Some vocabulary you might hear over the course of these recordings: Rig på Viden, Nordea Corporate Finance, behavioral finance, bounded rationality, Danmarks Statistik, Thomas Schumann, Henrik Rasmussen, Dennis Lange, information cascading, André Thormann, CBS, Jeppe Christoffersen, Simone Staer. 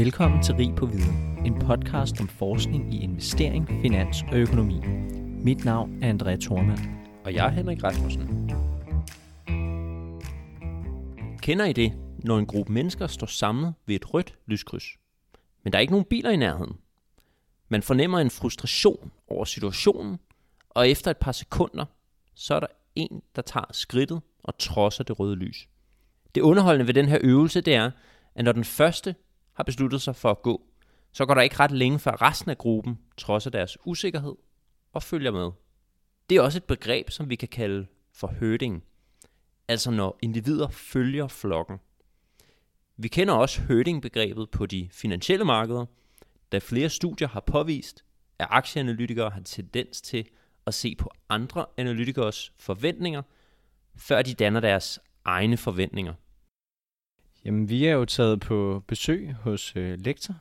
Velkommen til Rig på Viden, en podcast om forskning i investering, finans og økonomi. Mit navn er André Thormann. Og jeg er Henrik Rasmussen. Kender I det, når en gruppe mennesker står samlet ved et rødt lyskryds? Men der er ikke nogen biler i nærheden. Man fornemmer en frustration over situationen, og efter et par sekunder, så er der en, der tager skridtet og trodser det røde lys. Det underholdende ved den her øvelse, det er, at når den første har besluttet sig for at gå, så går der ikke ret længe før resten af gruppen trodser deres usikkerhed og følger med. Det er også et begreb, som vi kan kalde for herding, altså når individer følger flokken. Vi kender også herding-begrebet på de finansielle markeder, da flere studier har påvist, at aktieanalytikere har tendens til at se på andre analytikeres forventninger, før de danner deres egne forventninger. Jamen, vi er jo taget på besøg hos lektor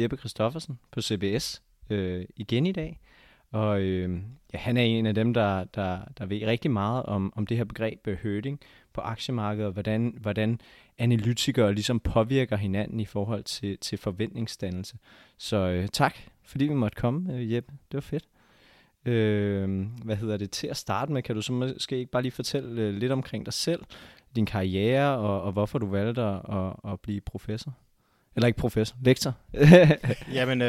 Jeppe Christoffersen på CBS igen i dag. Og han er en af dem, der ved rigtig meget om det her begreb herding på aktiemarkedet, og hvordan analytikere ligesom påvirker hinanden i forhold til forventningsdannelse. Så tak, fordi vi måtte komme, Jeppe. Det var fedt. Til at starte med, kan du så måske ikke bare lige fortælle lidt omkring dig selv, din karriere, og hvorfor du valgte at blive professor? Eller ikke professor, lektor. Jamen,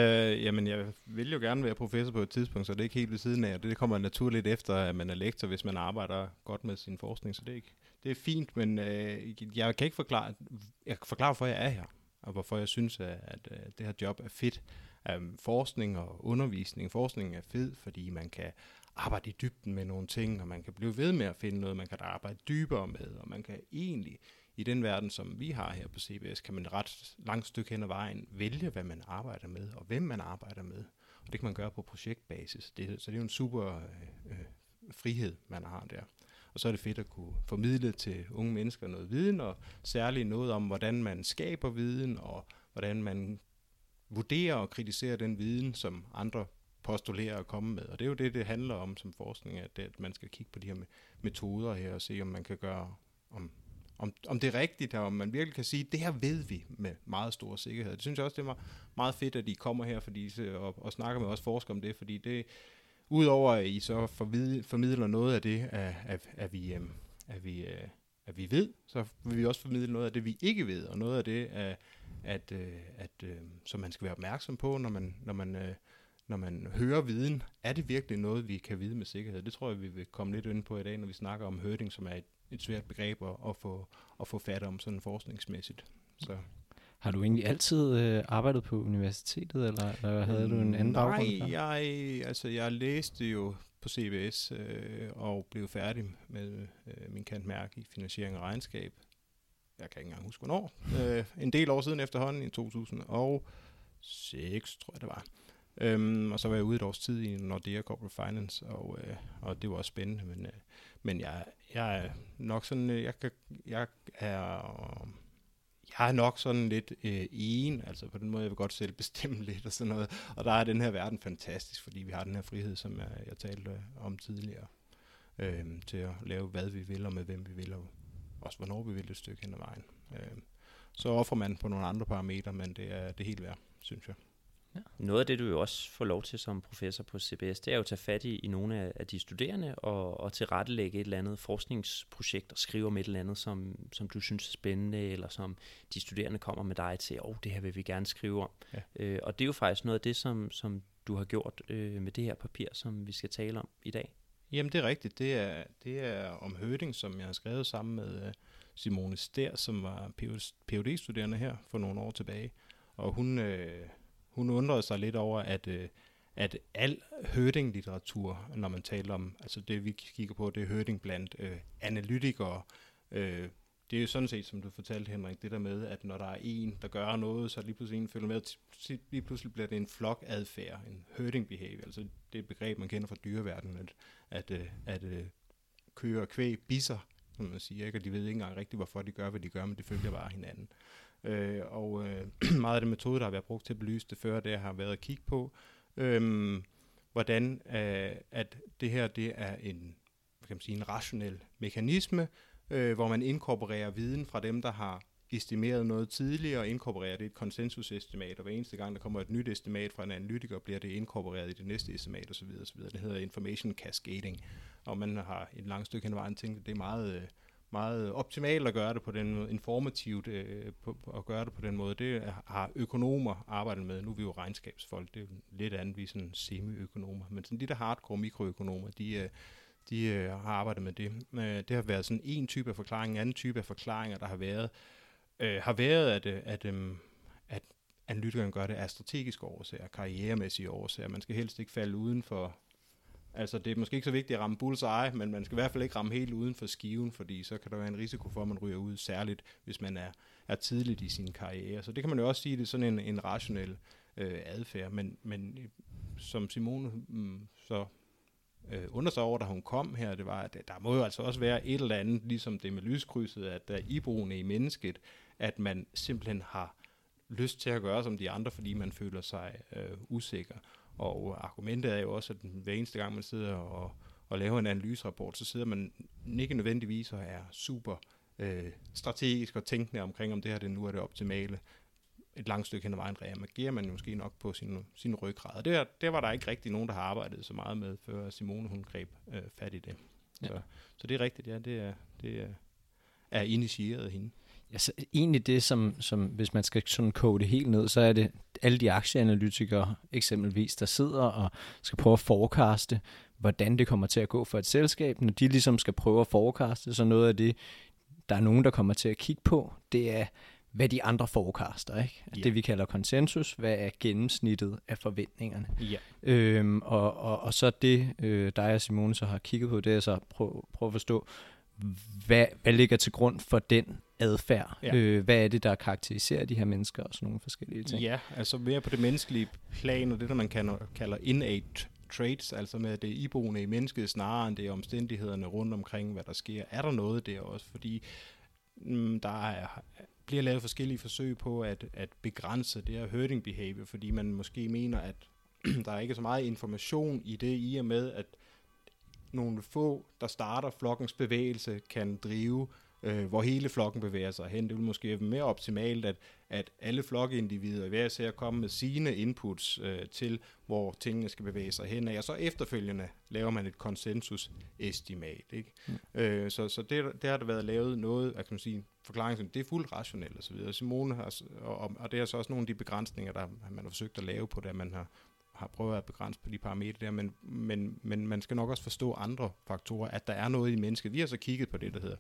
jeg vil jo gerne være professor på et tidspunkt, så det er ikke helt ved siden af. Det kommer naturligt efter, at man er lektor, hvis man arbejder godt med sin forskning, så det er fint, men jeg kan ikke forklare, hvorfor jeg er her, og hvorfor jeg synes, at det her job er fedt. Forskning og undervisning. Forskningen er fed, fordi man kan arbejde i dybden med nogle ting, og man kan blive ved med at finde noget, man kan arbejde dybere med, og man kan egentlig i den verden, som vi har her på CBS, kan man ret langt stykke hen ad vejen vælge, hvad man arbejder med, og hvem man arbejder med. Og det kan man gøre på projektbasis. Så det er jo en super frihed, man har der. Og så er det fedt at kunne formidle til unge mennesker noget viden, og særligt noget om, hvordan man skaber viden, og hvordan man vurderer og kritiserer den viden, som andre postulerer at komme med. Og det er jo det handler om som forskning, at man skal kigge på de her metoder her og se, om man kan gøre, om det er rigtigt, og om man virkelig kan sige, det her ved vi med meget stor sikkerhed. Det synes jeg også, det var meget fedt, at I kommer her og snakker med os forskere om det, fordi det, udover at I så formidler noget af det, at vi ved, så vil vi også formidle noget af det, vi ikke ved, og noget af det, som man skal være opmærksom på, når man hører viden. Er det virkelig noget, vi kan vide med sikkerhed? Det tror jeg, vi vil komme lidt ind på i dag, når vi snakker om herding, som er et svært begreb at få fat om sådan forskningsmæssigt. Så. Har du egentlig altid arbejdet på universitetet, eller havde du en anden baggrund? Jeg læste jo på CBS og blev færdig med min kantmærke i finansiering og regnskab. Jeg kan ikke engang huske, hvornår. En del år siden efterhånden, i 2006, tror jeg det var. Og så var jeg ude et års tid i Nordea Corporate Finance, og det var også spændende. Men jeg er nok sådan, jeg er nok sådan lidt altså på den måde, jeg vil godt selv bestemme lidt og sådan noget. Og der er den her verden fantastisk, fordi vi har den her frihed, som jeg talte om tidligere, til at lave, hvad vi vil og med hvem vi vil, og også hvornår vi vil et stykke hen ad vejen. Så offrer man på nogle andre parametre, men det er helt værd, synes jeg. Ja. Noget af det, du jo også får lov til som professor på CBS, det er jo at tage fat i nogle af de studerende og tilrettelægge et eller andet forskningsprojekt og skrive om et eller andet, som du synes er spændende, eller som de studerende kommer med dig til, det her vil vi gerne skrive om. Ja. Og det er jo faktisk noget af det, som du har gjort med det her papir, som vi skal tale om i dag. Jamen, det er rigtigt. Det er om herding, som jeg har skrevet sammen med Simone Staer, som var PhD-studerende her for nogle år tilbage, og hun undrede sig lidt over, at al herding-litteratur, når man taler om, altså det vi kigger på, det er herding blandt analytikere. Det er jo sådan set, som du fortalte, Henrik, det der med, at når der er en, der gør noget, så lige pludselig en følger med, lige pludselig bliver det en flokadfærd, en herding behavior. Altså det er et begreb, man kender fra dyreverdenen, at køer og kvæg bisser, som man siger, ikke? Og de ved ikke engang rigtigt, hvorfor de gør, hvad de gør, men det følger bare hinanden. Meget af den metode, der har været brugt til at belyse det før, det har været at kigge på, hvordan at det her det er en rationel mekanisme, hvor man inkorporerer viden fra dem, der har estimeret noget tidligere og inkorporerer det i et konsensusestimat, og hver eneste gang, der kommer et nyt estimat fra en analytiker, bliver det inkorporeret i det næste estimat osv. osv. Det hedder information cascading, og man har et langt stykke hen ad vejen tænkt, at det er meget optimalt at gøre det på den måde, informativt at gøre det på den måde. Det har økonomer arbejdet med. Nu er vi jo regnskabsfolk, det er lidt andet, vi er sådan semi-økonomer, men sådan de der hardcore mikroøkonomer, de har arbejdet med det. Det har været sådan en type af forklaring, en anden type af forklaringer, der har været, at analytikeren gør det af strategiske årsager, karrieremæssige årsager. Man skal helst ikke falde uden for. Altså, det er måske ikke så vigtigt at ramme bullseye, men man skal i hvert fald ikke ramme helt uden for skiven, fordi så kan der være en risiko for, at man ryger ud, særligt hvis man er tidligt i sin karriere. Så det kan man jo også sige, det er sådan en rationel adfærd. Men som Simone så undrer sig over, da hun kom her, det var, at der må jo altså også være et eller andet, ligesom det med lyskrydset, at der er iboende i mennesket, at man simpelthen har lyst til at gøre som de andre, fordi man føler sig usikker. Og argumentet er jo også, at hver eneste gang, man sidder og laver en analyserapport, så sidder man ikke nødvendigvis og er super strategisk og tænkende omkring, om det her det nu er det optimale. Et langt stykke hen ad vejen reagerer man måske nok på sin ryggrad. Det var der ikke rigtig nogen, der har arbejdet så meget med, før Simone hun greb fat i det. Ja. Så det er rigtigt, ja. Det er initieret af hende. Altså, egentlig det, som hvis man skal sådan kode det helt ned, så er det alle de aktieanalytikere eksempelvis, der sidder og skal prøve at forekaste, hvordan det kommer til at gå for et selskab. Når de ligesom skal prøve at forekaste, så noget af det, der er nogen, der kommer til at kigge på, det er, hvad de andre forekaster, ikke? Yeah. Det vi kalder konsensus, hvad er gennemsnittet af forventningerne. Yeah. Og så det, dig og Simone så har kigget på, det er så prøv at forstå, hvad ligger til grund for den adfærd? Ja. Hvad er det, der karakteriserer de her mennesker og sådan nogle forskellige ting? Ja, altså mere på det menneskelige plan, og det, der man kalder innate traits, altså med det iboende i mennesket, snarere end det omstændighederne rundt omkring, hvad der sker. Er der noget der også? Fordi bliver lavet forskellige forsøg på at begrænse det her hurting behavior, fordi man måske mener, at der er ikke så meget information i det, i og med, at nogle få, der starter flokkens bevægelse, kan drive, hvor hele flokken bevæger sig hen. Det vil måske være mere optimalt, at alle flokkindivider hver især komme med sine inputs til, hvor tingene skal bevæge sig hen. Og så efterfølgende laver man et konsensusestimat. Ikke? Mm. Så det har der været lavet noget, at kan man sige, forklaringen, det er fuldt rationelt osv. Simone har, og det er så også nogle af de begrænsninger, der man har forsøgt at lave på det, man har prøvet at begrænse på de parametre der, men man skal nok også forstå andre faktorer, at der er noget i mennesket. Vi har så kigget på det, der hedder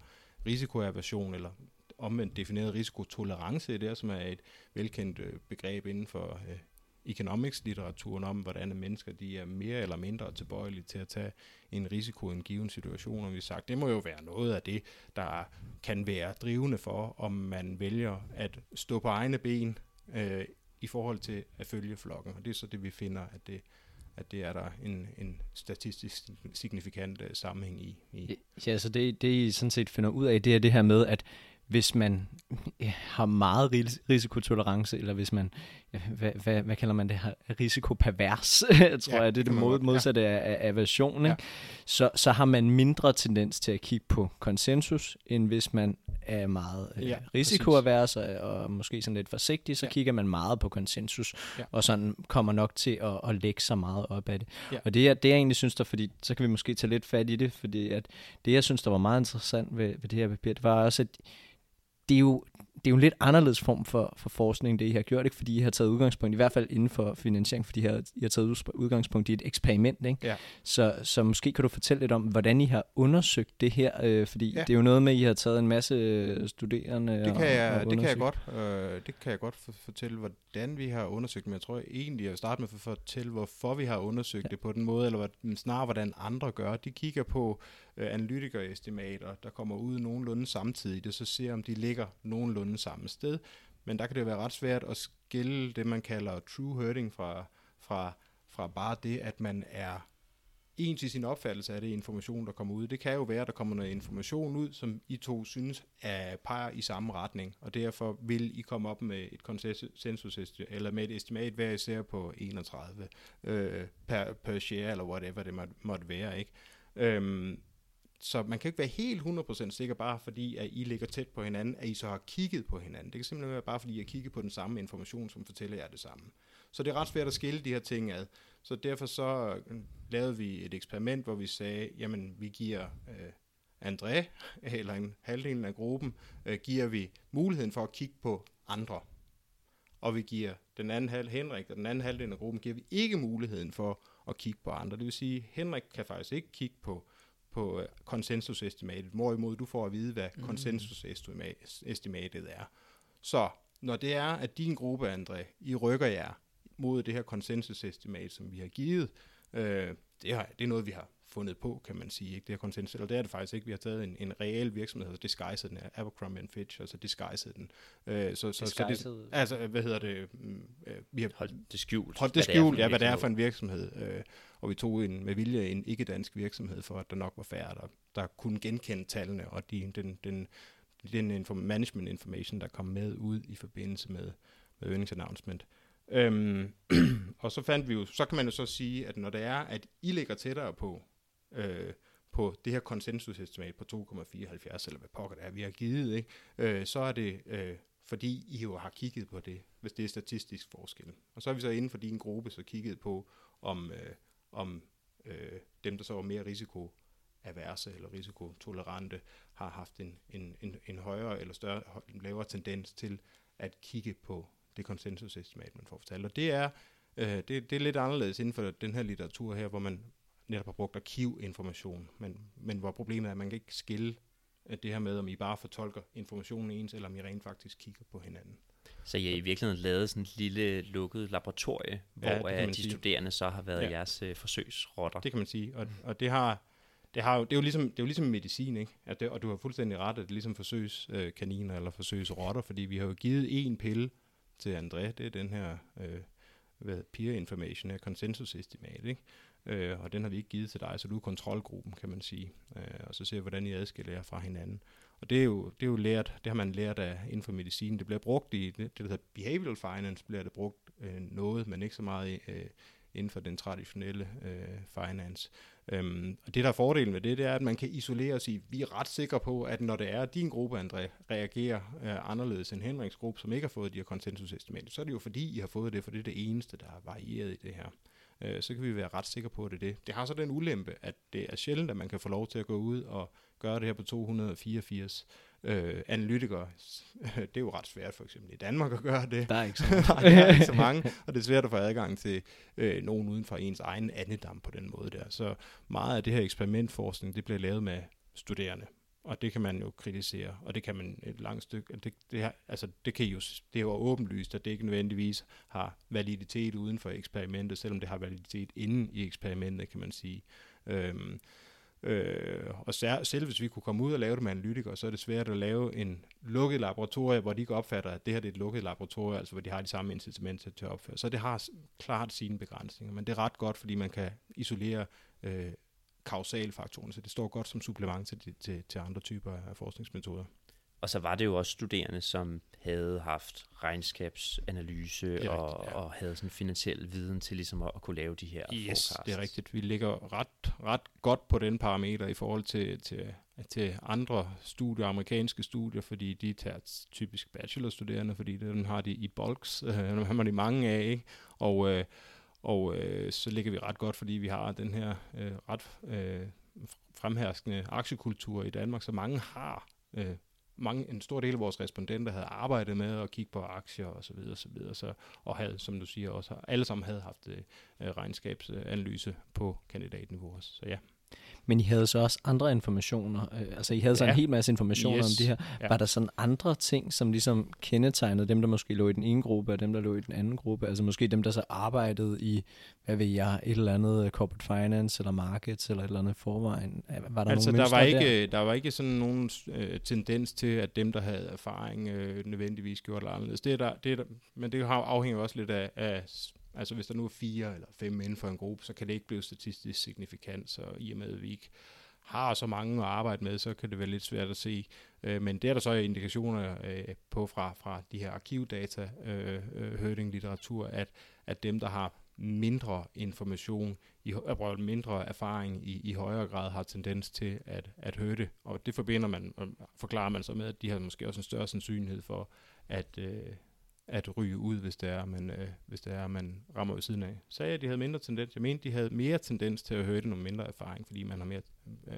risikoaversion, eller omvendt defineret risikotolerance, der, som er et velkendt begreb inden for economics-litteraturen om, hvordan mennesker de er mere eller mindre tilbøjelige til at tage en risiko i en given situation, og vi har sagt, det må jo være noget af det, der kan være drivende for, om man vælger at stå på egne ben, i forhold til at følge flokken, og det er så det, vi finder, at det er der en statistisk signifikant sammenhæng i. Ja, så det I sådan set finder ud af, det er det her med, at hvis man har meget risikotolerance, eller hvis man, hvad kalder man det her, risikopervers, tror jeg, det er det modsatte af aversion, ja. Så har man mindre tendens til at kigge på konsensus, end hvis man er meget risikoavers og måske sådan lidt forsigtig, så kigger man meget på konsensus, og sådan kommer nok til at lægge sig meget op af det. Ja. Og det jeg egentlig synes der, fordi så kan vi måske tage lidt fat i det, fordi at det, jeg synes der var meget interessant ved det her papir, det var også, at det er jo en lidt anderledes form for forskning, det I har gjort, ikke? Fordi I har taget udgangspunkt, i hvert fald inden for finansiering, fordi I har taget udgangspunkt i et eksperiment, ikke? Ja. Så måske kan du fortælle lidt om, hvordan I har undersøgt det her, fordi det er jo noget med, at I har taget en masse studerende. Det kan jeg godt fortælle, hvordan vi har undersøgt, men jeg tror egentlig, jeg vil starte med at fortælle, hvorfor vi har undersøgt det på den måde, eller snarere hvordan andre gør. De kigger på analytikerestimater, der kommer ud nogenlunde samtidig, det så ser, om de ligger nogenlunde samme sted, men der kan det være ret svært at skille det, man kalder true hurting fra bare det, at man er ens i sin opfattelse af det information, der kommer ud. Det kan jo være, at der kommer noget information ud, som I to synes peger i samme retning, og derfor vil I komme op med et konsensus, eller med et estimat, hver især på 31 per share, eller whatever det måtte være, ikke? Så man kan ikke være helt 100% sikker, bare fordi at I ligger tæt på hinanden, at I så har kigget på hinanden. Det kan simpelthen være bare fordi I har kigget på den samme information, som fortæller jer det samme. Så det er ret svært at skille de her ting ad. Så derfor så lavede vi et eksperiment, hvor vi sagde, jamen vi giver André, eller en halvdelen af gruppen, giver vi muligheden for at kigge på andre. Og vi giver den anden halv, Henrik, og den anden halvdelen af gruppen, giver vi ikke muligheden for at kigge på andre. Det vil sige, at Henrik kan faktisk ikke kigge på konsensusestimatet, hvorimod du får at vide, hvad konsensusestimatet er. Så når det er, at din gruppe, André, I rykker jer mod det her konsensusestimat, som vi har givet, det er noget, vi har fundet på, kan man sige, ikke? Det her konsensus, eller det er det faktisk ikke. Vi har taget en reel virksomhed, altså disguised den her, Abercrombie & Fitch, altså disguised den. Vi har holdt det skjult. Hvad det er for en virksomhed. Og vi tog med vilje en ikke-dansk virksomhed, for at der nok var færre, der kunne genkende tallene, og den management information, der kom med ud i forbindelse med earnings announcement. Og så fandt vi jo, så kan man jo så sige, at når det er, at I ligger tættere på det her konsensusestimat på 2,74, eller hvad pokker det er, vi har givet, ikke? Så er det, fordi I jo har kigget på det, hvis det er statistisk forskel. Og så har vi så inden for din gruppe så kigget på, om dem, der så var mere risikoaverse eller risikotolerante, har haft en højere eller større, lavere tendens til at kigge på det konsensusestimat, man får fortalt. Og det er, det er lidt anderledes inden for den her litteratur her, hvor man netop har brugt arkivinformation, men hvor problemet er, at man kan ikke skille det her med, om I bare fortolker informationen ens, eller om I rent faktisk kigger på hinanden. Så I virkeligheden lavede sådan et lille lukket laboratorie, hvor de studerende så har været jeres forsøgsrotter. Det kan man sige, og det er jo ligesom medicin, ikke? Og du har fuldstændig ret, at det er ligesom forsøgskaniner eller forsøgsrotter, fordi vi har jo givet en pille til André, det er den her peer information, her konsensusestimat, ikke? Og den har vi ikke givet til dig, så du er kontrolgruppen, kan man sige, og så ser hvordan I adskiller jer fra hinanden. Og det er jo lært, det har man lært af inden for medicin, det bliver brugt i, det der hedder behavioral finance, bliver det brugt noget, men ikke så meget inden for den traditionelle finance. Og det der er fordelen ved det er, at man kan isolere og sige, vi er ret sikre på, at når det er, at din gruppe, André, reagerer anderledes end Henriks gruppe, som ikke har fået de her konsensusestimater, så er det jo fordi, I har fået det, for det er det eneste, der er varieret i det her. Så kan vi være ret sikre på, at det er det. Det har så den ulempe, at det er sjældent, at man kan få lov til at gå ud og gøre det her på 284 analytikere. Det er jo ret svært for eksempel i Danmark at gøre det. Der er ikke så mange. Og det er svært at få adgang til nogen uden for ens egen andedam på den måde der. Så meget af det her eksperimentforskning, det bliver lavet med studerende. Og det kan man jo kritisere, og det kan man et langt stykke, det er jo åbenlyst, at det ikke nødvendigvis har validitet uden for eksperimentet, selvom det har validitet inden i eksperimentet, kan man sige. Og selv hvis vi kunne komme ud og lave det med analytikere, så er det svært at lave en lukket laboratorie, hvor de ikke opfatter, at det her det er et lukket laboratorie, altså hvor de har de samme incitamenter til at opføre. Så det har klart sine begrænsninger, men det er ret godt, fordi man kan isolere kausalfaktoren, så det står godt som supplement til andre typer af forskningsmetoder. Og så var det jo også studerende, som havde haft regnskabsanalyse og havde sådan finansiel viden til ligesom at kunne lave de her forecasts. Det er rigtigt. Vi ligger ret godt på den parameter i forhold til andre studier, amerikanske studier, fordi de tager typisk bachelorstuderende, fordi dem har de i bulks, dem har de mange af, ikke? Og så ligger vi ret godt, fordi vi har den her ret fremherskende aktiekultur i Danmark, så mange har, en stor del af vores respondenter havde arbejdet med at kigge på aktier osv., og havde, som du siger også, alle sammen havde haft regnskabsanalyse på kandidatniveau også, så ja. Men I havde så også andre informationer, I havde så en hel masse informationer om det her. Ja. Var der sådan andre ting, som ligesom kendetegnede dem, der måske lå i den ene gruppe, og dem, der lå i den anden gruppe? Altså måske dem, der så arbejdede i, hvad ved jeg, et eller andet corporate finance, eller markets, eller et eller andet forvejen? Var der altså, der var ikke sådan nogen tendens til, at dem, der havde erfaring, nødvendigvis gjorde det anderledes. Men det afhænger også lidt af altså hvis der nu er 4 eller 5 inden for en gruppe, så kan det ikke blive statistisk signifikant, så i og med, at vi ikke har så mange at arbejde med, så kan det være lidt svært at se. Men der er der så indikationer på fra de her arkivdata, herding litteratur, at dem, der har mindre information, mindre erfaring i højere grad har tendens til at hørte. Og det forbinder man, og forklarer man så med, at de har måske også en større sandsynlighed for at ryge ud, hvis det er, man rammer ved siden af. Sagde jeg, de havde mindre tendens? Jeg mente, de havde mere tendens til at hørte nogle mindre erfaring, fordi man har mere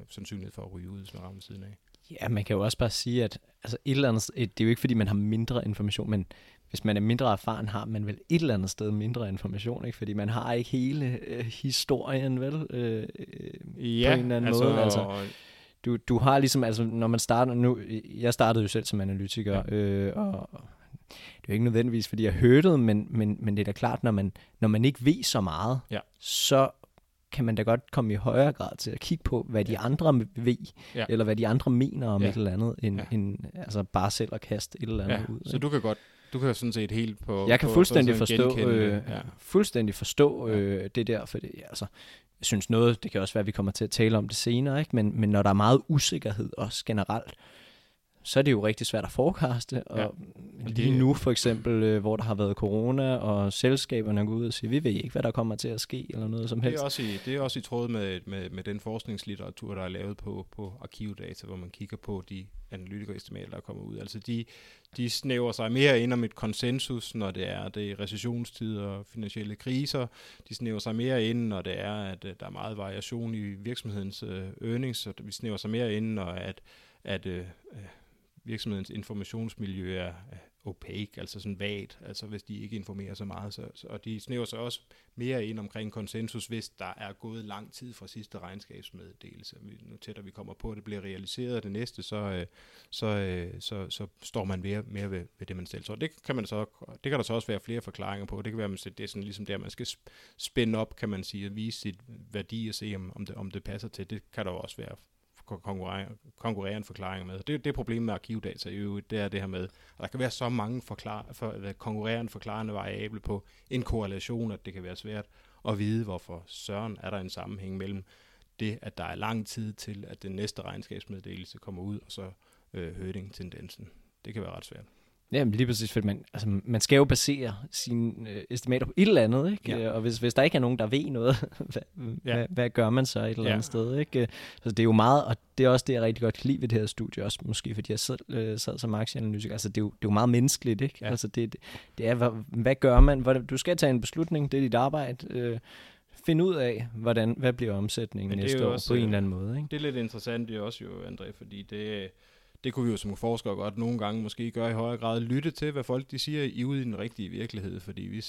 sandsynlighed for at ryge ud, hvis man rammer ved siden af. Ja, man kan jo også bare sige, at altså et eller andet, det er jo ikke, fordi man har mindre information, men hvis man er mindre erfaren, har man vel et eller andet sted mindre information, ikke? Fordi man har ikke hele historien, vel? Ja, på en eller anden måde. Altså, du har ligesom, altså når man starter nu, jeg startede jo selv som analytiker, ja. Og det er jo ikke nødvendigvis, fordi jeg hørte, men det er da klart, når man ikke ved så meget, ja. Så kan man da godt komme i højere grad til at kigge på, hvad de andre ved, eller hvad de andre mener om et eller andet, end altså bare selv at kaste et eller andet ud. Så ikke? Du kan sådan set helt på... Jeg kan fuldstændig forstå det der, for det, altså, jeg synes noget, det kan også være, at vi kommer til at tale om det senere, ikke? Men når der er meget usikkerhed også generelt, så er det jo rigtig svært at forecaste, og lige nu for eksempel, hvor der har været corona, og selskaberne går ud og siger, vi ved ikke, hvad der kommer til at ske, eller noget som helst. Det er også i tråd med den forskningslitteratur, der er lavet på arkivdata, hvor man kigger på de analytikerestimater, der kommer ud. Altså de snæver sig mere ind om et konsensus, når det er recessionstider og finansielle kriser. De snæver sig mere ind, når det er, at der er meget variation i virksomhedens earnings, og vi snæver sig mere ind, når at virksomhedens informationsmiljø er opaque, altså sådan vagt, altså hvis de ikke informerer så meget. Og de snæver sig også mere ind omkring konsensus, hvis der er gået lang tid fra sidste regnskabsmeddelelse. Nu tættere vi kommer på, at det bliver realiseret, og det næste, så står man mere ved det, man selv så. Det kan der så også være flere forklaringer på. Det kan være, at det er sådan ligesom der, man skal spænde op, kan man sige, og vise sit værdi og se, om det passer til. Det kan der også være konkurrerende forklaringer med. Det problem med arkivdata i øvrigt, det er det her med, at der kan være så mange konkurrerende forklarende variable på en korrelation, at det kan være svært at vide, hvorfor søren er der en sammenhæng mellem det, at der er lang tid til, at den næste regnskabsmeddelelse kommer ud, og så høding-tendensen. Det kan være ret svært. Ja, lige præcis, fordi man skal jo basere sine estimater på et eller andet, ikke? Ja. Og hvis der ikke er nogen, der ved noget, hvad gør man så et eller andet sted, ikke? Så det er jo meget, og det er også det, jeg rigtig godt kan lide ved det her studie, også måske fordi jeg selv sad som aktieanalytiker. Altså det er jo meget menneskeligt, ikke? Ja. Altså det er, hvad gør man? Du skal tage en beslutning, det er dit arbejde. Finde ud af, hvad bliver omsætningen næste år også, på en eller anden måde, ikke? Det er lidt interessant, det er også jo, André, fordi det kunne vi jo som forskere godt nogle gange måske gøre i højere grad, lytte til, hvad folk de siger ude i den rigtige virkelighed, fordi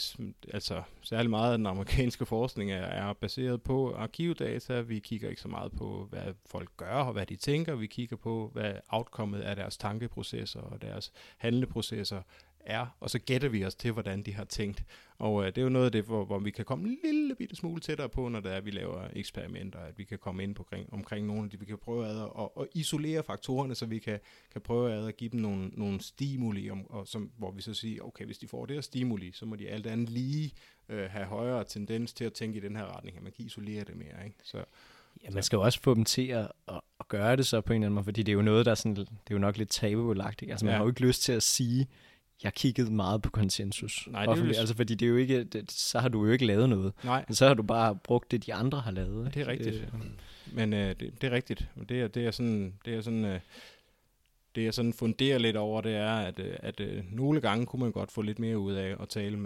særlig meget af den amerikanske forskning er baseret på arkivdata. Vi kigger ikke så meget på, hvad folk gør og hvad de tænker. Vi kigger på, hvad outcomeet af deres tankeprocesser og deres handleprocesser er, og så gætter vi os til, hvordan de har tænkt. Og det er jo noget af det, hvor vi kan komme en lille bitte smule tættere på, når det er, at vi laver eksperimenter, at vi kan komme ind omkring nogle af de, vi kan prøve at isolere faktorerne, så vi kan prøve at give dem nogle stimuli, hvor vi så siger, okay, hvis de får det her stimuli, så må de alt andet lige have højere tendens til at tænke i den her retning, at man kan isolere det mere, ikke? Ja, man skal jo også få dem til at gøre det så på en eller anden måde, fordi det er jo noget, der er sådan, det er jo nok lidt tabubelagt, ikke? Altså man har jo ikke lyst til at sige, jeg kiggede meget på konsensus. Nej, altså fordi det er jo ikke, så har du jo ikke lavet noget. Nej. Så har du bare brugt det, de andre har lavet. Ikke? Det er rigtigt. Men det er rigtigt. Det jeg sådan funderer lidt over, det er, at nogle gange kunne man godt få lidt mere ud af at tale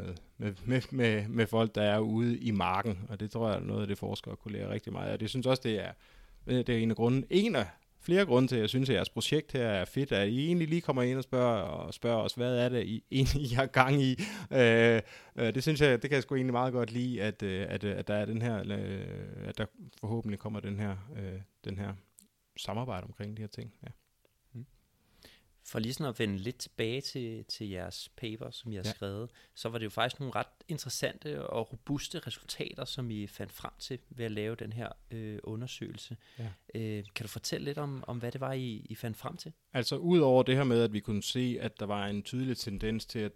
med folk, der er ude i marken. Og det tror jeg er noget af det, forskere kunne lære rigtig meget af. Det synes også, det er en af grunden. Flere grunde til, at jeg synes, at jeres projekt her er fedt, at I egentlig lige kommer ind og spørger os, hvad er det, I egentlig har gang i. Det synes jeg, det kan jeg sgu egentlig meget godt lide, at der er den her, at der forhåbentlig kommer den her samarbejde omkring de her ting. Ja. For lige sådan at vende lidt tilbage til jeres paper, som I har skrevet, så var det jo faktisk nogle ret interessante og robuste resultater, som I fandt frem til ved at lave den her undersøgelse. Ja. Kan du fortælle lidt om hvad det var, I fandt frem til? Altså ud over det her med, at vi kunne se, at der var en tydelig tendens til, at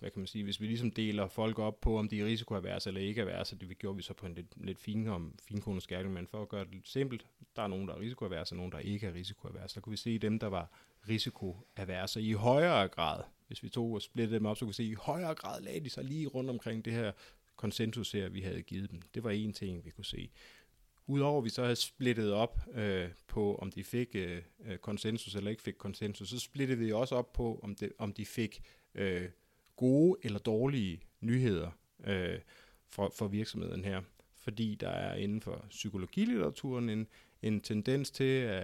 hvad kan man sige, hvis vi ligesom deler folk op på, om de er risikoavers eller ikke avers, det gjorde vi så på en lidt finkornet skærning, men for at gøre det lidt simpelt, der er nogen, der er risikoavers, og nogen, der ikke er risikoavers. Så kunne vi se dem, der var risikoavers, i højere grad, hvis vi tog og splittede dem op, så kunne vi se, at i højere grad lagde de sig lige rundt omkring det her konsensus her, vi havde givet dem. Det var en ting, vi kunne se. Udover at vi så havde splittet op på, om de fik konsensus eller ikke fik konsensus, så splittede vi også op på, om de fik gode eller dårlige nyheder for virksomheden her. Fordi der er inden for psykologilitteraturen en tendens til,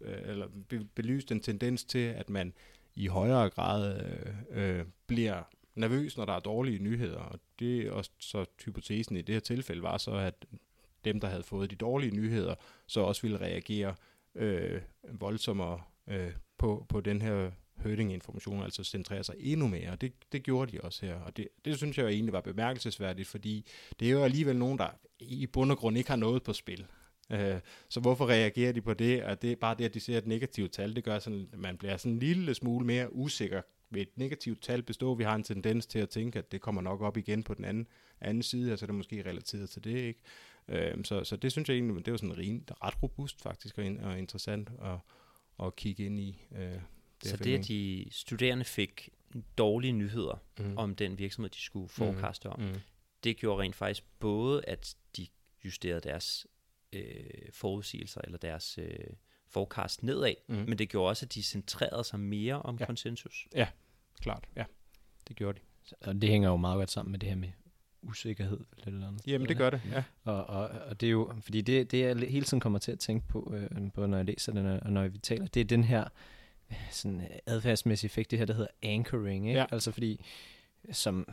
eller belyst en tendens til, at man i højere grad bliver nervøs, når der er dårlige nyheder. Og det er også så hypotesen i det her tilfælde var så, at dem, der havde fået de dårlige nyheder, så også ville reagere voldsommere på den her hurting-information, altså centrere sig endnu mere, og det gjorde de også her. Og det synes jeg egentlig var bemærkelsesværdigt, fordi det er jo alligevel nogen, der i bund og grund ikke har noget på spil. Så hvorfor reagerer de på det? Og det er bare det, at de ser et negativt tal, det gør, sådan, at man bliver sådan en lille smule mere usikker ved et negativt tal bestå. Vi har en tendens til at tænke, at det kommer nok op igen på den anden side, altså det er måske relateret til det, ikke? Så det synes jeg egentlig, det var sådan ret robust faktisk og interessant at kigge ind i. Så det, at de studerende fik dårlige nyheder om den virksomhed, de skulle forekaste om, det gjorde rent faktisk både, at de justerede deres forudsigelser eller deres forecast nedad, men det gjorde også, at de centrerede sig mere om konsensus. Ja, klart. Ja, det gjorde de. Så det hænger jo meget godt sammen med det her med usikkerhed. Eller andet. Jamen, det gør det, ja. Og det er jo, fordi det jeg hele tiden kommer til at tænke på, både når jeg læser det og når vi taler, det er den her sådan adfærdsmæssig effekt, det her, der hedder anchoring, ikke? Ja. Altså fordi, som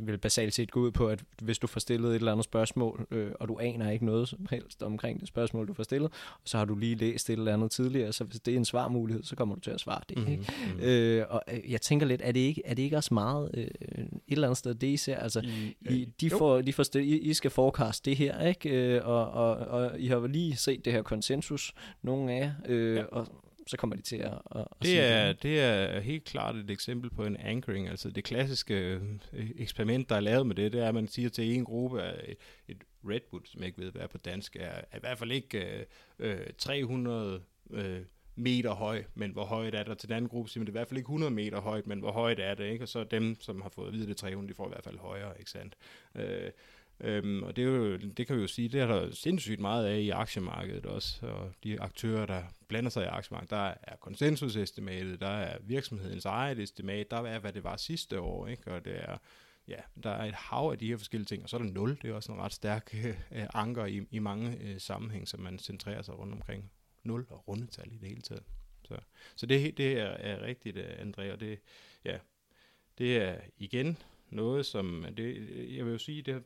vil basalt set gå ud på, at hvis du får stillet et eller andet spørgsmål, og du aner ikke noget som helst omkring det spørgsmål, du får stillet, og så har du lige læst et eller andet tidligere, så hvis det er en svarmulighed, så kommer du til at svare det. Ikke? Og jeg tænker lidt, er det ikke også meget et eller andet sted, det især? Altså, I skal forekaste det her, ikke? Og I har jo lige set det her konsensus, nogle af jer, og så kommer de til at det er helt klart et eksempel på en anchoring. Altså det klassiske eksperiment, der er lavet med det er, at man siger til en gruppe, et Redwood, som jeg ikke ved, hvad er på dansk, er i hvert fald ikke 300 meter høj, men hvor højt er det? Og til den anden gruppe siger man, det er i hvert fald ikke 100 meter højt, men hvor højt er det? Ikke? Og så dem, som har fået at vide det 300, de får i hvert fald højere, ikke sandt? Og det kan vi jo sige, det er der sindssygt meget af i aktiemarkedet også, og de aktører, der blander sig i aktiemarkedet, der er konsensusestimatet, der er virksomhedens eget estimat, der er, hvad det var sidste år, ikke? Og det er, der er et hav af de her forskellige ting, og så er der 0, det er også en ret stærk anker i mange sammenhæng, som man centrerer sig rundt omkring 0 og rundetal i det hele taget. Så det er rigtigt, André, og det er igen noget, som jeg vil jo sige, det her,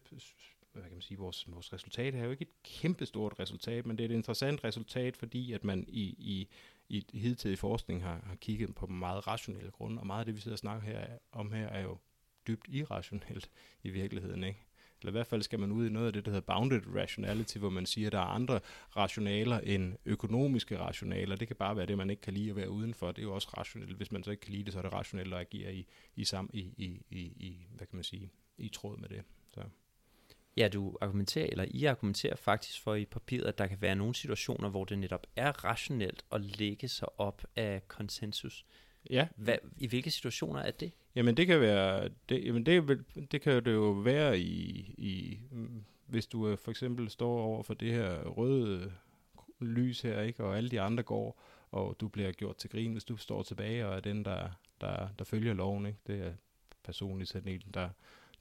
hvad kan man sige, vores resultat er jo ikke et kæmpestort resultat, men det er et interessant resultat, fordi at man i hidtidig forskning har kigget på meget rationelle grunde, og meget af det, vi sidder og snakker her, er jo dybt irrationelt i virkeligheden, ikke? Eller i hvert fald skal man ud i noget af det, der hedder bounded rationality, hvor man siger, at der er andre rationaler end økonomiske rationaler. Det kan bare være det, man ikke kan lide at være udenfor. Det er jo også rationelt. Hvis man så ikke kan lide det, så er det rationelt at agere hvad kan man sige, i tråd med det. Så. Ja, I argumenterer faktisk for i papiret, at der kan være nogle situationer, hvor det netop er rationelt at lægge sig op af konsensus. Ja. I hvilke situationer er det? Jamen det kan være, det kan det jo være i hvis du for eksempel står over for det her røde lys her, ikke, og alle de andre går, og du bliver gjort til grin, hvis du står tilbage og er den der følger loven, ikke? Det er personligt sådan en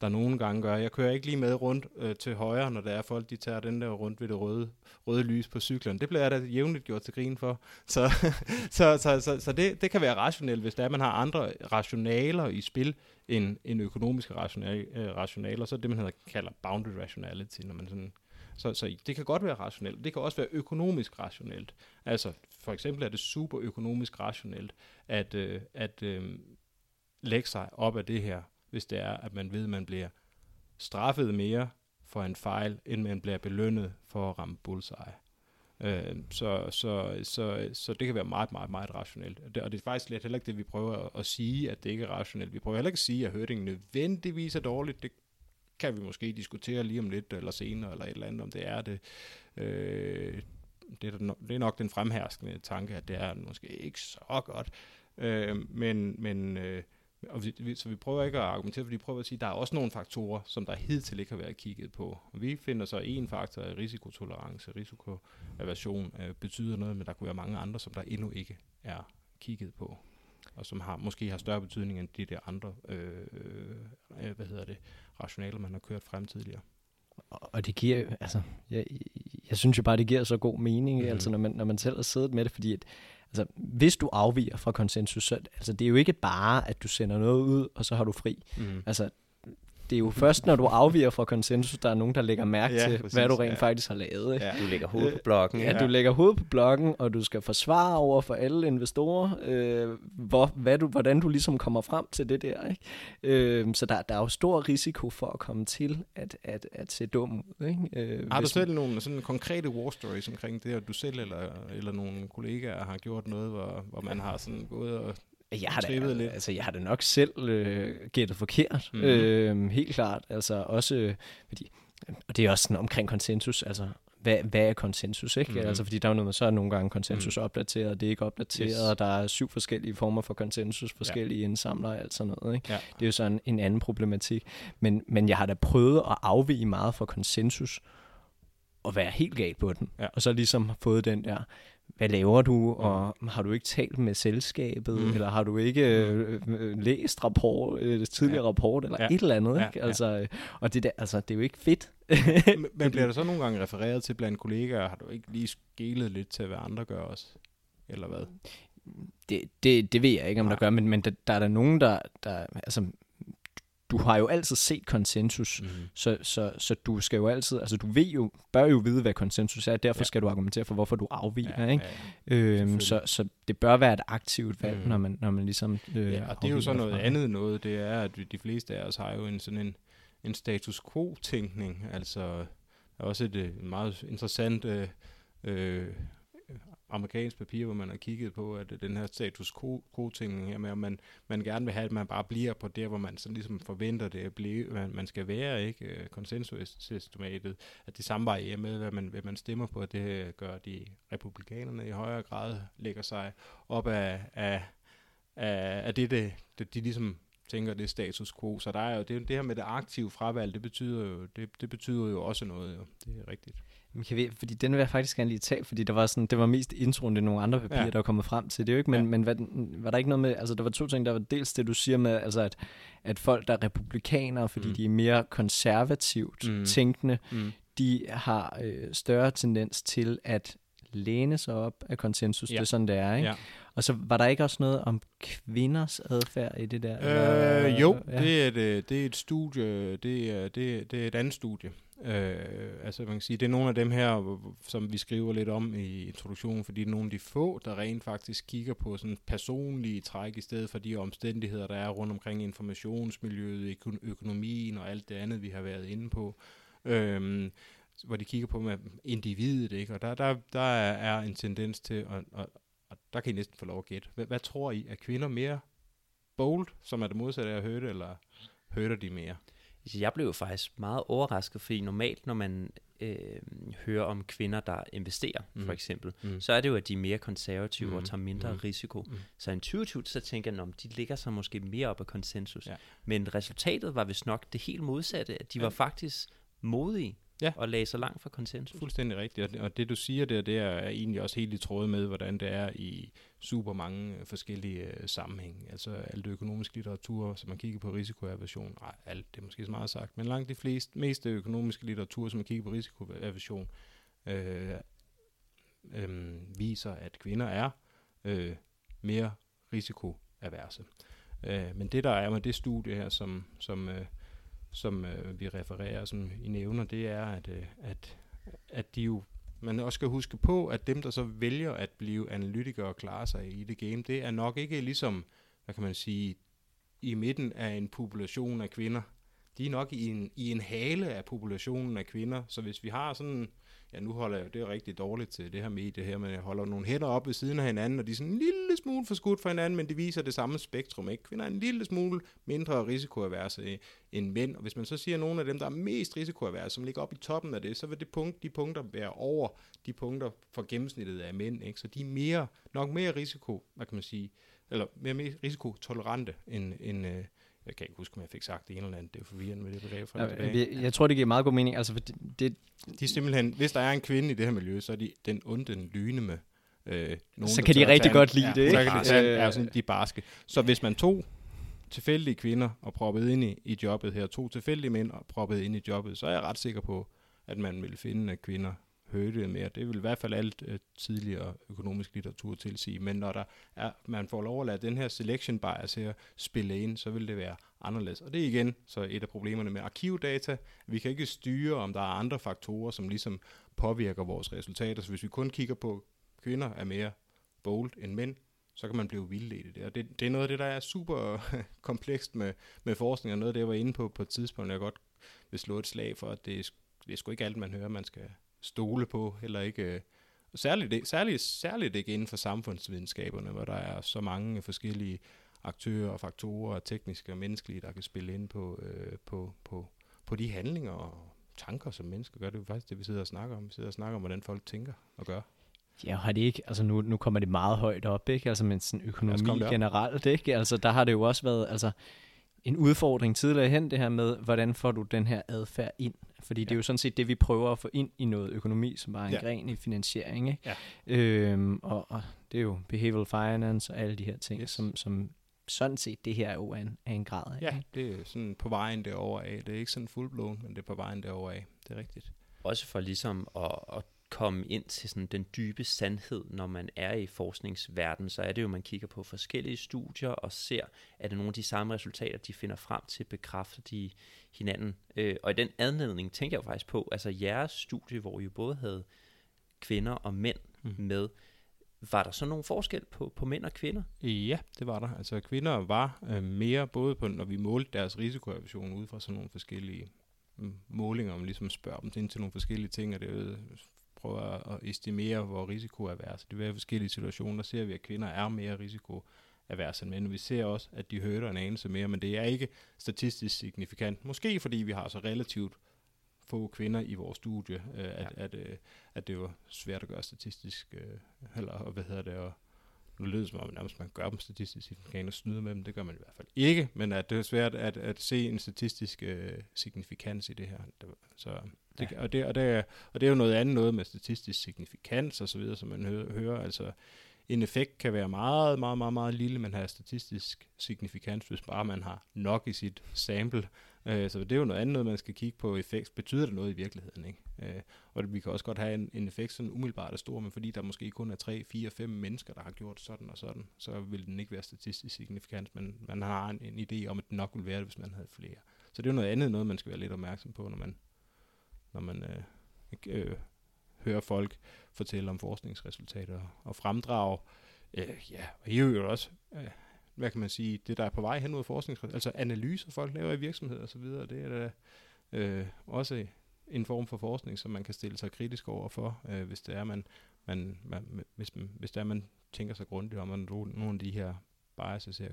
der nogle gange gør. Jeg kører ikke lige med rundt til højre, når der er folk, de tager den der rundt ved det røde lys på cyklerne. Det bliver jeg da jævnligt gjort til grin for. Så det kan være rationelt, hvis der er, man har andre rationaler i spil end økonomiske rationaler. Så det, man kalder bounded rationality, når man sådan. Så det kan godt være rationelt. Det kan også være økonomisk rationelt. Altså, for eksempel er det super økonomisk rationelt at lægge sig op af det her, hvis det er, at man ved, at man bliver straffet mere for en fejl, end man bliver belønnet for at ramme bullseye. Så det kan være meget, meget, meget rationelt. Og det er faktisk slet heller ikke det, vi prøver at sige, at det ikke er rationelt. Vi prøver heller ikke at sige, at hurting nødvendigvis er dårligt. Det kan vi måske diskutere lige om lidt, eller senere, eller et eller andet, om det er det. Det er nok den fremherskende tanke, at det er måske ikke så godt. Men Og så vi prøver ikke at argumentere, for vi prøver at sige, at der er også nogle faktorer, som der hidtil ikke har været kigget på. Og vi finder så en faktor af risikotolerance, risikoaversion betyder noget, men der kunne være mange andre, som der endnu ikke er kigget på, og som måske har større betydning end de der andre rationaler, man har kørt frem tidligere. Og det giver jo, altså, jeg synes jo bare, det giver så god mening, altså, når man selv har siddet med det, fordi at, altså, hvis du afviger fra konsensus, så altså, det er jo ikke bare, at du sender noget ud, og så har du fri. Altså, det er jo først, når du afviger fra konsensus, der er nogen, der lægger mærke til, præcis, hvad du rent faktisk har lavet. Ikke? Ja. Du lægger hovedet på blokken. Ja, du lægger hovedet på blokken, og du skal forsvare over for alle investorer, hvordan du ligesom kommer frem til det der. Ikke? Så der er jo stor risiko for at komme til at se dum ud. Ikke? Har du selv nogle sådan konkrete war stories omkring det, at du selv eller nogle kollegaer har gjort noget, hvor man har sådan gået og... Jeg har da nok selv gættet forkert, helt klart. Altså også, fordi, og det er også sådan omkring konsensus, altså hvad er konsensus, ikke? Altså fordi der er noget, så er nogle gange konsensus opdateret, det er ikke opdateret, og der er 7 forskellige former for konsensus, forskellige indsamlere og alt sådan noget, ikke? Ja. Det er jo sådan en anden problematik, men jeg har da prøvet at afvige meget fra konsensus og være helt galt på den, og så ligesom fået den der, hvad laver du, og har du ikke talt med selskabet, eller har du ikke læst tidligere rapport, eller et eller andet, ikke? Altså, og det der, altså, det er jo ikke fedt. Men bliver der så nogle gange refereret til blandt kollegaer, har du ikke lige skelet lidt til, hvad andre gør også, eller hvad? Det ved jeg ikke, om der gør, men der er der nogen, der altså, du har jo altid set konsensus, så du skal jo altid, altså du ved jo, bør jo vide, hvad konsensus er, derfor skal du argumentere for, hvorfor du afviger, ikke? Så det bør være et aktivt valg, når man ligesom og det er jo så noget andet noget, det er, at de fleste af os har jo en sådan en status quo-tænkning, altså der er også et meget interessant amerikansk papir, hvor man har kigget på, at den her status quo-tingen her med, at man gerne vil have, at man bare bliver på det, hvor man sådan ligesom forventer det at blive, man skal være, ikke? Konsensusestimatet, at det samme varierer med, hvad man stemmer på, at det gør de republikanerne i højere grad, lægger sig op af det de ligesom tænker, det er status quo. Så der er jo det her med det aktive fravalg, det betyder jo også noget, jo. Det er rigtigt. Fordi den vil jeg faktisk gerne lige tage, fordi der var sådan, det var mest introen, det nogle andre papirer, der var kommet frem til. Det er jo ikke, men var der ikke noget med, altså der var 2 ting, der var dels det, du siger med, altså at folk, der er republikanere, fordi de er mere konservativt tænkende, de har større tendens til at læne sig op af konsensus, det er sådan, det er, ikke? Ja. Og så var der ikke også noget om kvinders adfærd i det der? Det er et studie, det er et andet studie. Altså man kan sige, det er nogle af dem her, som vi skriver lidt om i introduktionen, fordi det er nogle af de få, der rent faktisk kigger på sådan personlige træk i stedet for de omstændigheder, der er rundt omkring informationsmiljøet, økonomien og alt det andet, vi har været inde på, hvor de kigger på med individet, ikke? Og der er en tendens til, og der kan I næsten få lov at gætte, hvad tror I, er kvinder mere bold, som er det modsatte af at høre det, eller hører de mere? Jeg blev jo faktisk meget overrasket, fordi normalt, når man hører om kvinder, der investerer, for eksempel, så er det jo, at de er mere konservative og tager mindre risiko. Så intuitivt, så tænker jeg, de ligger sig måske mere op af konsensus. Ja. Men resultatet var vist nok det helt modsatte, at de var faktisk modige og lagde sig langt fra konsensus. Fuldstændig rigtigt, og det du siger der, det er egentlig også helt i tråd med, hvordan det er i super mange forskellige sammenhæng. Altså alt det økonomisk litteratur, som man kigger på risikoaversion, alt det er måske så meget sagt, men langt de fleste, mest økonomiske litteratur, som man kigger på risikoaversion, viser, at kvinder er mere risikoaverse. Men det der er med det studie her, som vi refererer, som I nævner, det er, at de jo, man også skal huske på, at dem, der så vælger at blive analytikere og klare sig i det game, det er nok ikke ligesom, hvad kan man sige, i midten af en population af kvinder. De er nok i en hale af populationen af kvinder, så hvis vi har sådan, nu holder jeg det rigtig dårligt til det her medie her, men jeg holder nogle hænder op ved siden af hinanden, og de er sådan en lille smule forskudt for hinanden, men det viser det samme spektrum, ikke? Kvinder er en lille smule mindre risikoaverse end mænd, og hvis man så siger, at nogle af dem, der er mest risikoaverse, som ligger oppe i toppen af det, så vil de punkter være over de punkter for gennemsnittet af mænd, ikke? Så de er nok mere risiko, hvad kan man sige, eller mere risikotolerante end jeg kan ikke huske, om jeg fik sagt det ene eller andet. Det er forvirrende med det begreb fra Jeg tror, det giver meget god mening. Altså, for de simpelthen, hvis der er en kvinde i det her miljø, så er de den onde, den lyneme. Nogen, så kan de rigtig godt lide det, ikke? Sådan, de er barske. Så hvis man tog tilfældige kvinder og proppede ind i jobbet her, to tilfældige mænd og proppede ind i jobbet, så er jeg ret sikker på, at man vil finde kvinder hørte mere. Det vil i hvert fald alt tidligere økonomisk litteratur tilsige, men når der er, man får lov at lade den her selection bias her spille ind, så vil det være anderledes. Og det er igen så et af problemerne med arkivdata. Vi kan ikke styre, om der er andre faktorer, som ligesom påvirker vores resultater. Så hvis vi kun kigger på, kvinder er mere bold end mænd, så kan man blive vildledt i det. Og det er noget af det, der er super komplekst med forskning, og noget af det, jeg var inde på et tidspunkt, jeg godt vil slå et slag for, at det er sgu ikke alt, man hører, man skal stole på, eller ikke. Særligt ikke inden for samfundsvidenskaberne, hvor der er så mange forskellige aktører og faktorer, tekniske og menneskelige, der kan spille ind på de handlinger og tanker, som mennesker gør. Det er faktisk det, vi sidder og snakker om. Vi sidder og snakker om, hvordan folk tænker og gør. Ja, har det ikke, altså nu kommer det meget højt op, ikke? Altså med sådan økonomi generelt, ikke? Altså der har det jo også været, altså en udfordring tidligere hen, det her med, hvordan får du den her adfærd ind? Fordi det er jo sådan set det, vi prøver at få ind i noget økonomi, som bare er en gren i finansiering, ikke? Ja. Og det er jo behavioral finance og alle de her ting, som sådan set det her jo er en grad af. Ja, ikke? Det er sådan på vejen derovre af. Det er ikke sådan fullblown, men det er på vejen derovre af. Det er rigtigt. Også for ligesom at komme ind til sådan den dybe sandhed, når man er i forskningsverdenen, så er det jo, man kigger på forskellige studier og ser, at det nogle af de samme resultater, de finder frem til, bekræfter de hinanden. Og i den anledning tænker jeg faktisk på, altså jeres studie, hvor I både havde kvinder og mænd med, var der så nogle forskel på mænd og kvinder? Ja, det var der. Altså kvinder var mere, både på, når vi målte deres risikoaversion ud fra sådan nogle forskellige målinger, om ligesom spørger dem ind til nogle forskellige ting, og det er prøver at estimere, hvor risikoavers. Det vil være forskellige situationer. Der ser vi, at kvinder er mere risikoavers end mænd. Vi ser også, at de hører en anelse mere, men det er ikke statistisk signifikant. Måske fordi vi har så relativt få kvinder i vores studie, at det var svært at gøre statistisk, eller nu lyder det som om, at man gør dem statistisk signifikant og snyder med dem. Det gør man i hvert fald ikke, men at det er svært at se en statistisk signifikans i det her. Så det, ja. Og det er jo noget andet noget med statistisk signifikans og så videre, som man hører. Altså, en effekt kan være meget, meget, meget, meget lille, men har statistisk signifikans, hvis bare man har nok i sit sample. Så det er jo noget andet noget, man skal kigge på effekt. Betyder det noget i virkeligheden, ikke? Og vi kan også godt have en effekt, sådan umiddelbart er stor, men fordi der måske kun er 3, 4, 5 mennesker, der har gjort sådan og sådan, så vil den ikke være statistisk signifikant, men man har en idé om, at den nok ville være det, hvis man havde flere. Så det er jo noget andet noget, man skal være lidt opmærksom på, når man hører folk fortælle om forskningsresultater og fremdrage. Og I jo også, hvad kan man sige, det der er på vej hen mod forskningsresultater, altså analyser, folk laver i virksomheder og så videre, det er da også en form for forskning, som man kan stille sig kritisk over for, hvis det er, man tænker sig grundigt om, at nogle af de her biases her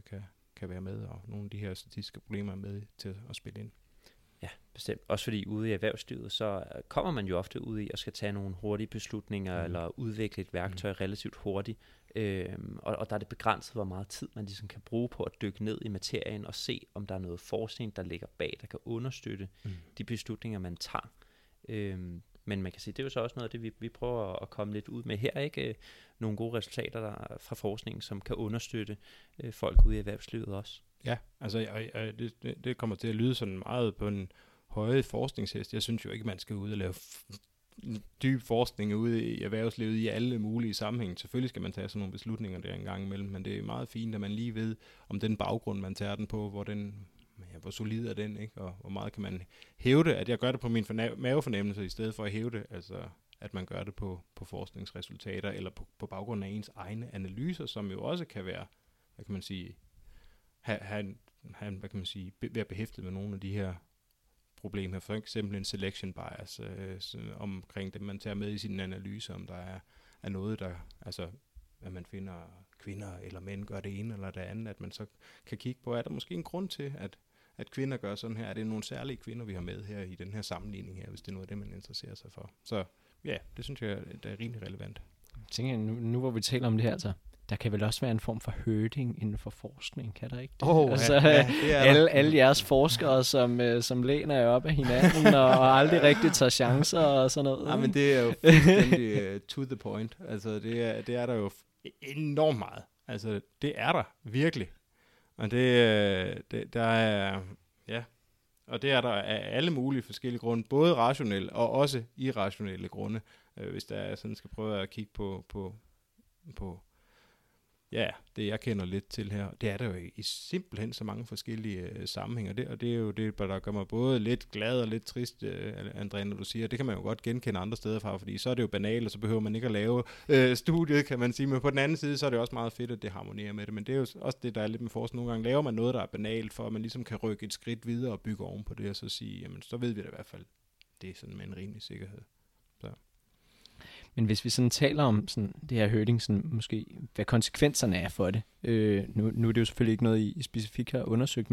kan være med, og nogle af de her statistiske problemer er med til at spille ind. Ja, bestemt. Også fordi ude i erhvervslivet, så kommer man jo ofte ud i at skal tage nogle hurtige beslutninger eller udvikle et værktøj relativt hurtigt. Og der er det begrænset, hvor meget tid man ligesom kan bruge på at dykke ned i materien og se, om der er noget forskning, der ligger bag, der kan understøtte de beslutninger, man tager. Men man kan sige, det er jo så også noget af det, vi prøver at komme lidt ud med her, ikke? Nogle gode resultater fra forskningen, som kan understøtte folk ude i erhvervslivet også. Ja, altså det kommer til at lyde sådan meget på en høje forskningshest. Jeg synes jo ikke, man skal ud og lave dyb forskning ude i erhvervslivet i alle mulige sammenhæng. Selvfølgelig skal man tage sådan nogle beslutninger der en gang imellem, men det er meget fint, at man lige ved, om den baggrund, man tager den på, hvor solid er den, ikke? Og hvor meget kan man hæve det, at jeg gør det på min mavefornemmelse, i stedet for at hæve det, altså at man gør det på forskningsresultater, eller på baggrund af ens egne analyser, som jo også kan være, hvad kan man sige, være behæftet med nogle af de her problemer, for eksempel en selection bias omkring det, man tager med i sin analyse, om der er noget, der, altså at man finder kvinder eller mænd gør det ene eller det andet, at man så kan kigge på, er der måske en grund til, at kvinder gør sådan her, er det nogle særlige kvinder, vi har med her i den her sammenligning her, hvis det er noget af det, man interesserer sig for. Så ja, det synes jeg, der er rimelig relevant. Jeg tænker, nu hvor vi taler om det her, altså, der kan vel også være en form for herding inden for forskning, kan der ikke det? Alle jeres forskere, som læner jer op af hinanden, og aldrig rigtig tager chancer og sådan noget. Ja, men det er jo fuldstændig to the point. Altså, det er der jo enormt meget. Altså, det er der virkelig. Og det er der af alle mulige forskellige grunde, både rationelle og også irrationelle grunde, hvis der sådan skal prøve at kigge på ja, det jeg kender lidt til her, det er der jo i simpelthen så mange forskellige sammenhænger, og det er jo det, der gør mig både lidt glad og lidt trist, André, når du siger, det kan man jo godt genkende andre steder fra, fordi så er det jo banalt, og så behøver man ikke at lave studiet, kan man sige, men på den anden side, så er det også meget fedt, at det harmonerer med det, men det er jo også det, der er lidt med forskning. Nogle gange laver man noget, der er banalt, for at man ligesom kan rykke et skridt videre og bygge oven på det, og så sige, jamen så ved vi da i hvert fald, det er sådan med en rimelig sikkerhed. Så. Men hvis vi sådan taler om sådan det her herding, sådan måske hvad konsekvenserne er for det. Nu er det jo selvfølgelig ikke noget, I specifikt har undersøgt,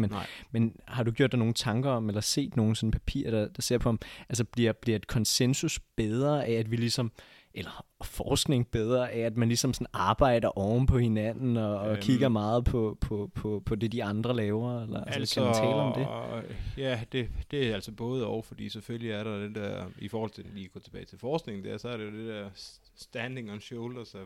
men har du gjort dig nogle tanker om, eller set nogle sådan papirer, der ser på, om altså bliver et konsensus bedre af, at vi ligesom, eller forskning bedre af, at man ligesom sådan arbejder oven på hinanden og kigger meget på det, de andre laver, eller altså, kan man tale om det? Ja, det er altså både og, fordi selvfølgelig er der det der, i forhold til, lige gå tilbage til forskningen der, så er det jo det der standing on shoulders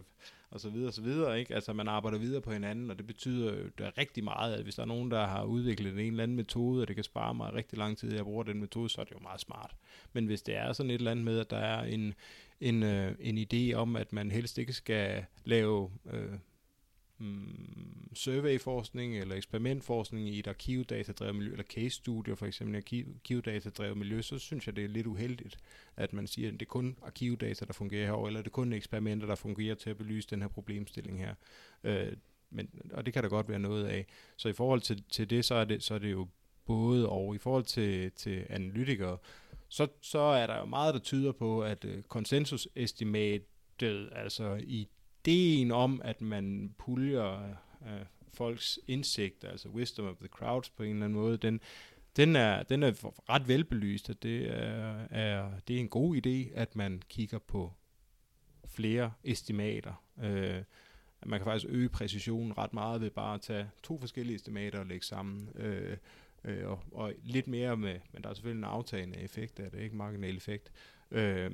og så videre, ikke? Altså man arbejder videre på hinanden, og det betyder jo, der er rigtig meget, at hvis der er nogen, der har udviklet en eller anden metode, og det kan spare mig rigtig lang tid, at jeg bruger den metode, så er det jo meget smart. Men hvis det er sådan et eller andet med, at der er en idé om, at man helst ikke skal lave surveyforskning eller eksperimentforskning i et arkivdatadrevet miljø, eller case studier for eksempel i arkivdatadrevet miljø, så synes jeg, det er lidt uheldigt, at man siger, at det er kun arkivdata, der fungerer herovre, eller det er kun eksperimenter, der fungerer til at belyse den her problemstilling her. Og det kan der godt være noget af. Så i forhold til det, så er det jo både og. I forhold til analytikere, så er der jo meget, der tyder på, at konsensusestimatet, altså ideen om, at man puljer folks indsigt, altså wisdom of the crowds på en eller anden måde, den er ret velbelyst, at det er en god idé, at man kigger på flere estimater. Man kan faktisk øge præcisionen ret meget ved bare at tage to forskellige estimater og lægge sammen. Og lidt mere med, men der er selvfølgelig en aftagende effekt af det, ikke? Marginal effekt.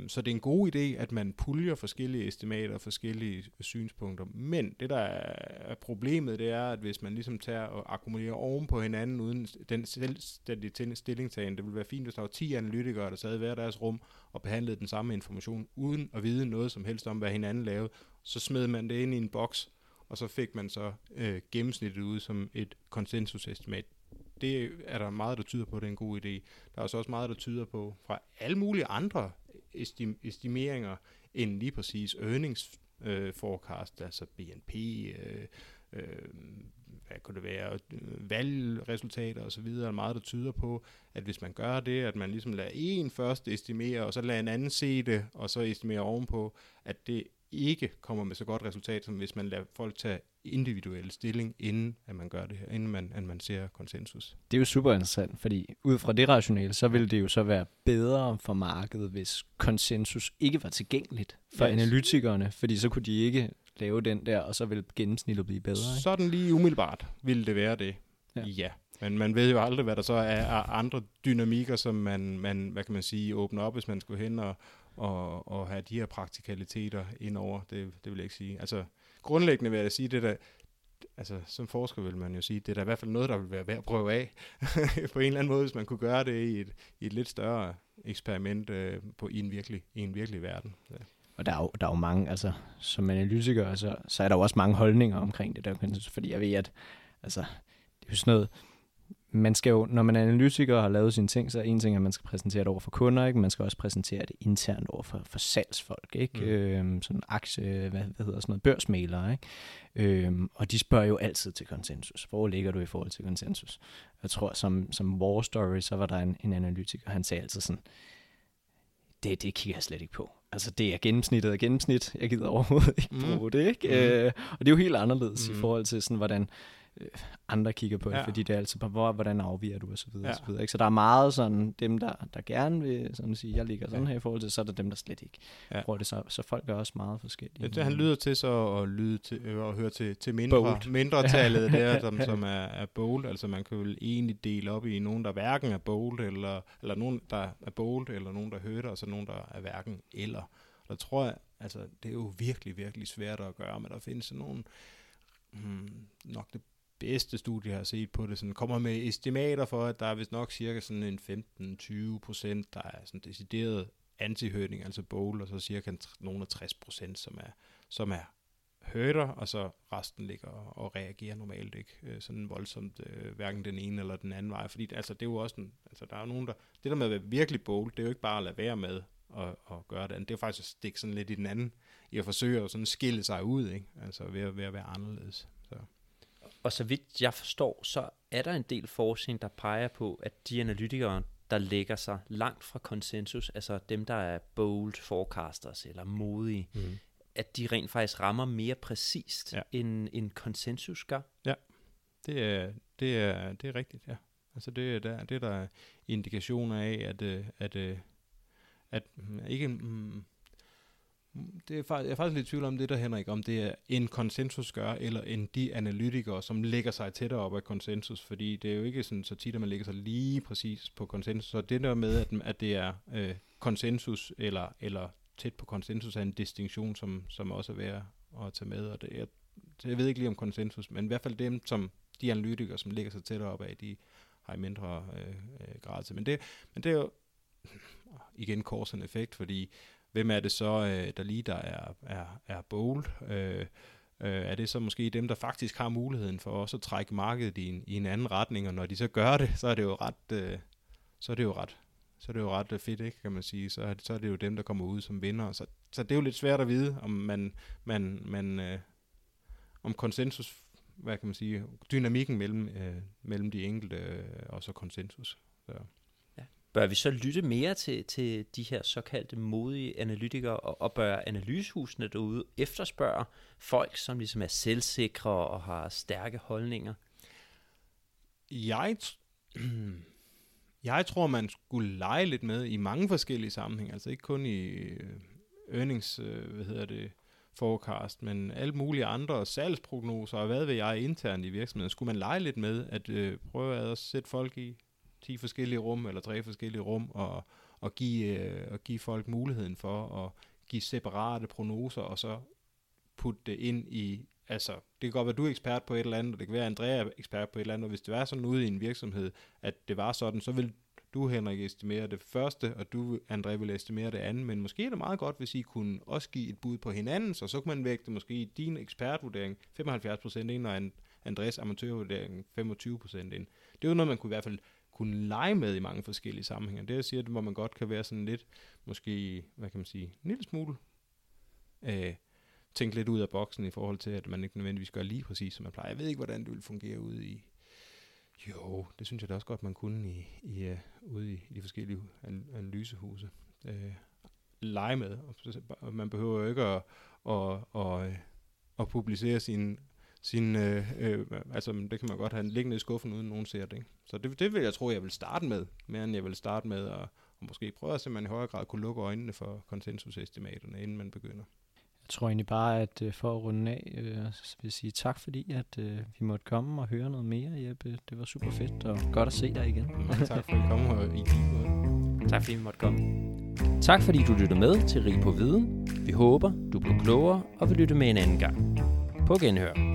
Så det er en god idé, at man puljer forskellige estimater og forskellige synspunkter. Men det, der er problemet, det er, at hvis man ligesom tager og akkumulerer oven på hinanden uden den selvstændige stillingtagen, det ville være fint, hvis der var 10 analytikere, der sad i hver deres rum og behandlede den samme information uden at vide noget som helst om, hvad hinanden lavede. Så smed man det ind i en boks, og så fik man så gennemsnittet ud som et konsensusestimat. Det er der meget, der tyder på, det er en god idé. Der er også meget, der tyder på fra alle mulige andre estimeringer end lige præcis earnings forecast, altså BNP, hvad kunne det være, valgresultater osv. Der er meget, der tyder på, at hvis man gør det, at man ligesom lader en først estimere, og så lader en anden se det, og så estimere ovenpå, at det ikke kommer med så godt resultat, som hvis man lader folk tage individuelle stilling, inden at man gør det her, inden man ser konsensus. Det er jo super interessant, fordi ud fra det rationale, så ville det jo så være bedre for markedet, hvis konsensus ikke var tilgængeligt for analytikerne, fordi så kunne de ikke lave den der, og så ville gennemsnittet blive bedre. Ikke? Sådan lige umiddelbart ville det være det. Ja. Men man ved jo aldrig, hvad der så er andre dynamikker, som man hvad kan man sige, åbner op, hvis man skulle hen og have de her praktikaliteter indover. Det vil jeg ikke sige. Altså, grundlæggende vil jeg sige, det der, altså som forsker vil man jo sige, det er der i hvert fald noget, der vil være værd at prøve af på en eller anden måde, hvis man kunne gøre det i et lidt større eksperiment i en virkelig verden. Ja. Og der er jo mange, altså som analytiker, altså, så er der jo også mange holdninger omkring det der, fordi jeg ved, at altså, det er jo sådan noget, man skal jo, når man er analytiker og har lavet sine ting, så er en ting, at man skal præsentere det over for kunder, ikke? Man skal også præsentere det internt over for salgsfolk, ikke? Mm. Sådan aktie, hvad hedder sådan noget, børsmælere, ikke? Og de spørger jo altid til konsensus. Hvor ligger du i forhold til konsensus? Jeg tror, som War Story, så var der en analytiker, han sagde altid sådan, det kigger jeg slet ikke på. Altså, det er gennemsnittet af gennemsnit. Jeg gider overhovedet ikke bruge det, ikke? Og det er jo helt anderledes i forhold til sådan, hvordan andre kigger på det, fordi det er altså på, hvordan afviger du, og så videre, og så videre, ikke? Så der er meget sådan, dem der gerne vil sådan sige, jeg ligger sådan her i forhold til, så er der dem, der slet ikke bruger det, så folk er også meget forskellige. Ja, det, han lyder til så, og lyder til, og hører til mindretallet der, som er bold, altså man kan vel egentlig dele op i nogen, der hverken er bold, eller nogen, der er bold, eller nogen, der hører, og så nogen, der er hverken eller. Der tror jeg, altså det er jo virkelig, virkelig svært at gøre, men der findes sådan nogle, nok det bedste studie, jeg har set på det, sådan kommer med estimater for, at der er vist nok cirka sådan en 15-20%, der er sådan decideret anti-hurting, altså bowl, og så cirka nogle 60%, som er hurter, og så resten ligger og reagerer normalt ikke sådan voldsomt, hverken den ene eller den anden vej, fordi altså det er jo også en, altså der er jo nogen, det der med at være virkelig bowl, det er jo ikke bare at lade være med og gøre det. Det er faktisk at stikke sådan lidt i den anden, i at forsøge at sådan skille sig ud, ikke? Altså ved at være anderledes. Så. Og så vidt jeg forstår, så er der en del forskning, der peger på, at de analytikere, der lægger sig langt fra konsensus, altså dem, der er bold forecasters eller modige, at de rent faktisk rammer mere præcist, end konsensus gør. Ja, det er rigtigt, ja. Altså det er der indikationer af, at jeg er faktisk lidt i tvivl om det der, Henrik, om det er en konsensus gør, eller en de analytikere, som lægger sig tættere op af konsensus, fordi det er jo ikke sådan, så tit, at man lægger sig lige præcis på konsensus, så det der med, at det er konsensus, eller tæt på konsensus, er en distinktion, som også er værd at tage med, og det er, jeg ved ikke lige om konsensus, men i hvert fald dem, som de analytikere, som lægger sig tættere op af, de har i mindre grad til, men det er jo igen cause and effect, fordi hvem er det så, der er bold? Er det så måske dem, der faktisk har muligheden for også at trække markedet i en anden retning, og når de så gør det, så er det jo ret fedt, ikke, kan man sige. Så er det jo dem, der kommer ud som vinder. Så det er jo lidt svært at vide, om man om konsensus, hvad kan man sige, dynamikken mellem de enkelte og så konsensus. Så. Bør vi så lytte mere til de her såkaldte modige analytikere, og bør analysehusene derude efterspørge folk, som ligesom er selvsikre og har stærke holdninger? Jeg tror, man skulle lege lidt med i mange forskellige sammenhænge, altså ikke kun i earnings, forecast, men alle mulige andre salgsprognoser, og hvad ved jeg internt i virksomheden, skulle man lege lidt med at prøve at sætte folk i 10 forskellige rum, eller 3 forskellige rum, og give folk muligheden for at give separate prognoser, og så putte det ind i, altså, det kan godt være, du er ekspert på et eller andet, og det kan være, Andrea er ekspert på et eller andet, og hvis det var sådan ude i en virksomhed, at det var sådan, så vil du, Henrik, estimere det første, og du, Andrea, vil estimere det andet, men måske er det meget godt, hvis I kunne også give et bud på hinanden, så kunne man vægte måske i din ekspertvurdering 75% ind, og Andreas amatørvurdering 25% ind. Det er jo noget, man kunne i hvert fald kunne lege med i mange forskellige sammenhænge. Det jeg siger, det hvor man godt kan være sådan lidt, måske, hvad kan man sige, en lille smule, tænke lidt ud af boksen i forhold til, at man ikke nødvendigvis gør lige præcis, som man plejer. Jeg ved ikke, hvordan det vil fungere ude i... Jo, det synes jeg da også godt, man kunne ude i de forskellige analysehuse. Lege med. Og man behøver jo ikke at publicere altså det kan man godt have liggende i skuffen, uden nogen ser det, ikke? Så det vil jeg tro, jeg vil starte med, mere end jeg vil starte med at måske prøve at se, man i højere grad kunne lukke øjnene for konsensusestimaterne, inden man begynder. Jeg tror egentlig bare, at for at runde af, vil jeg sige tak, fordi at vi måtte komme og høre noget mere, Jeppe. Det var super fedt, og godt at se dig igen. Tak for at I kom og I gik. Tak fordi vi måtte komme. Tak fordi du lyttede med til Rig på Viden. Vi håber, du blev klogere og vil lytte med en anden gang. På genhør.